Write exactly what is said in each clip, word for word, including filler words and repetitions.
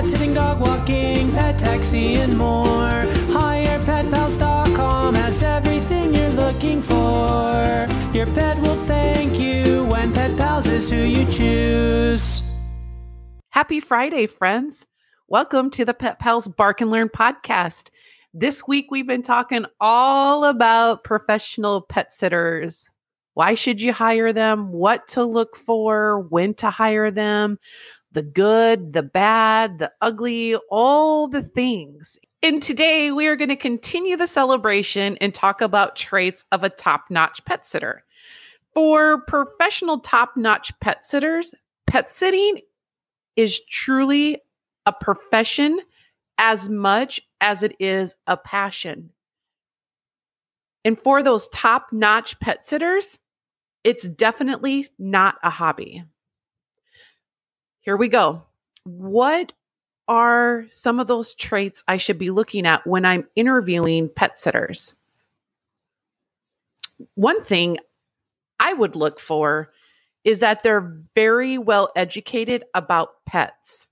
pet sitting, dog walking, pet taxi, and more. Hire Pet Pals dot com has everything you're looking for. Your pet will thank you when Pet Pals is who you choose. Happy Friday, friends. Welcome to the Pet Pals Bark and Learn Podcast. This week, we've been talking all about professional pet sitters. Why should you hire them? What to look for? When to hire them? The good, the bad, the ugly, all the things. And today we are going to continue the celebration and talk about traits of a top-notch pet sitter. For professional top-notch pet sitters, pet sitting is truly a profession as much as it is a passion. And for those top-notch pet sitters, it's definitely not a hobby. Here we go. What are some of those traits I should be looking at when I'm interviewing pet sitters? One thing I would look for is that they're very well educated about pets.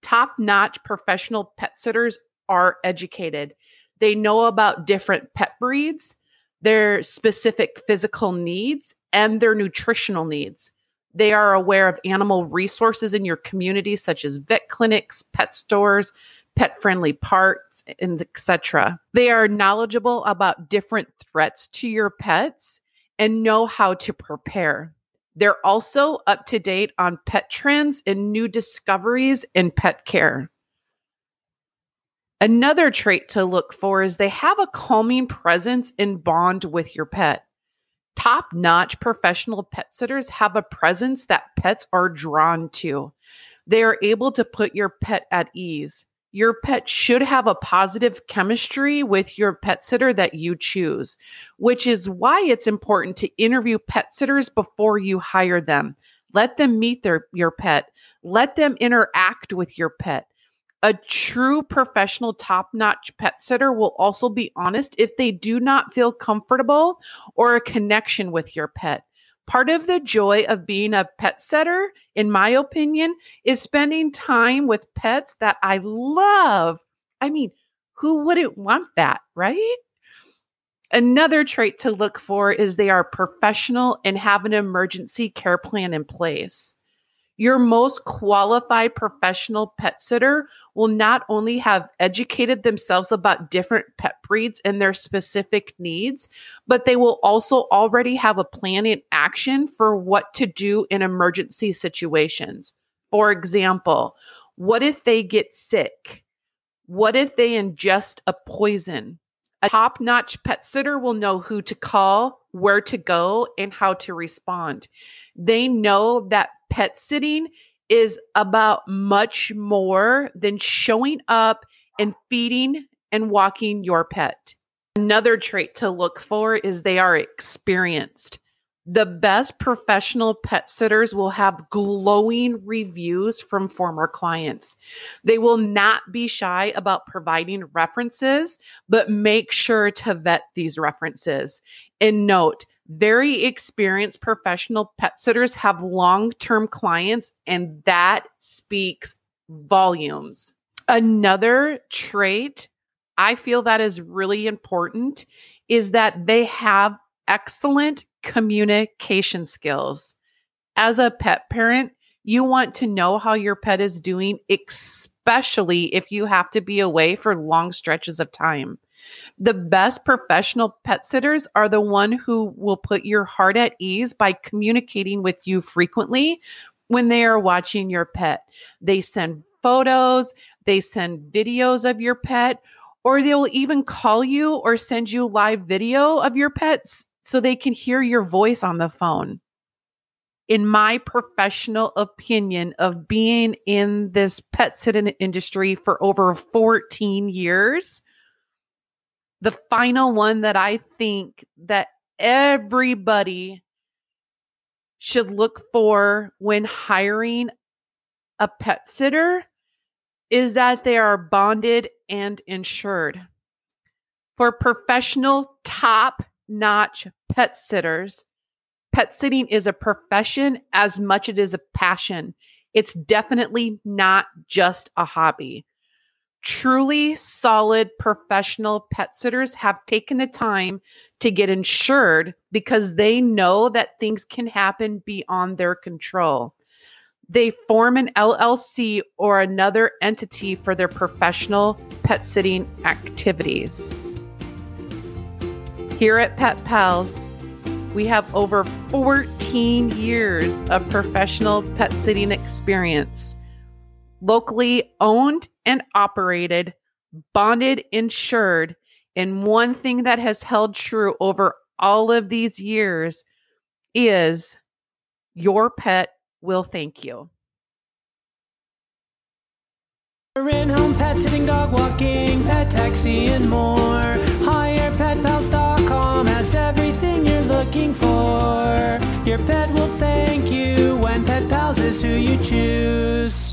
Top-notch professional pet sitters are educated. They know about different pet breeds, their specific physical needs, and their nutritional needs. They are aware of animal resources in your community, such as vet clinics, pet stores, pet-friendly parks, and et cetera. They are knowledgeable about different threats to your pets and know how to prepare. They're also up to date on pet trends and new discoveries in pet care. Another trait to look for is they have a calming presence and bond with your pet. Top-notch professional pet sitters have a presence that pets are drawn to. They are able to put your pet at ease. Your pet should have a positive chemistry with your pet sitter that you choose, which is why it's important to interview pet sitters before you hire them. Let them meet their, your pet. Let them interact with your pet. A true professional top-notch pet sitter will also be honest if they do not feel comfortable or a connection with your pet. Part of the joy of being a pet sitter, in my opinion, is spending time with pets that I love. I mean, who wouldn't want that, right? Another trait to look for is they are professional and have an emergency care plan in place. Your most qualified professional pet sitter will not only have educated themselves about different pet breeds and their specific needs, but they will also already have a plan in action for what to do in emergency situations. For example, what if they get sick? What if they ingest a poison? A top-notch pet sitter will know who to call, where to go, and how to respond. They know that pet sitting is about much more than showing up and feeding and walking your pet. Another trait to look for is they are experienced. The best professional pet sitters will have glowing reviews from former clients. They will not be shy about providing references, but make sure to vet these references. And note, very experienced professional pet sitters have long-term clients, and that speaks volumes. Another trait I feel that is really important is that they have excellent communication skills. As a pet parent, you want to know how your pet is doing, especially if you have to be away for long stretches of time. The best professional pet sitters are the one who will put your heart at ease by communicating with you frequently when they are watching your pet. They send photos, they send videos of your pet, or they will even call you or send you live video of your pets so they can hear your voice on the phone. In my professional opinion of being in this pet sitting industry for over fourteen years, the final one that I think that everybody should look for when hiring a pet sitter is that they are bonded and insured. For professional top-notch pet sitters, pet sitting is a profession as much as it is a passion. It's definitely not just a hobby. Truly solid professional pet sitters have taken the time to get insured because they know that things can happen beyond their control. They form an L L C or another entity for their professional pet sitting activities. Here at Pet Pals, we have over fourteen years of professional pet sitting experience. Locally owned and operated, bonded, insured. And one thing that has held true over all of these years is your pet will thank you. We're in home pet sitting, dog walking, pet taxi, and more. hire pet pals dot com has everything you're looking for. Your pet will thank you when Pet Pals is who you choose.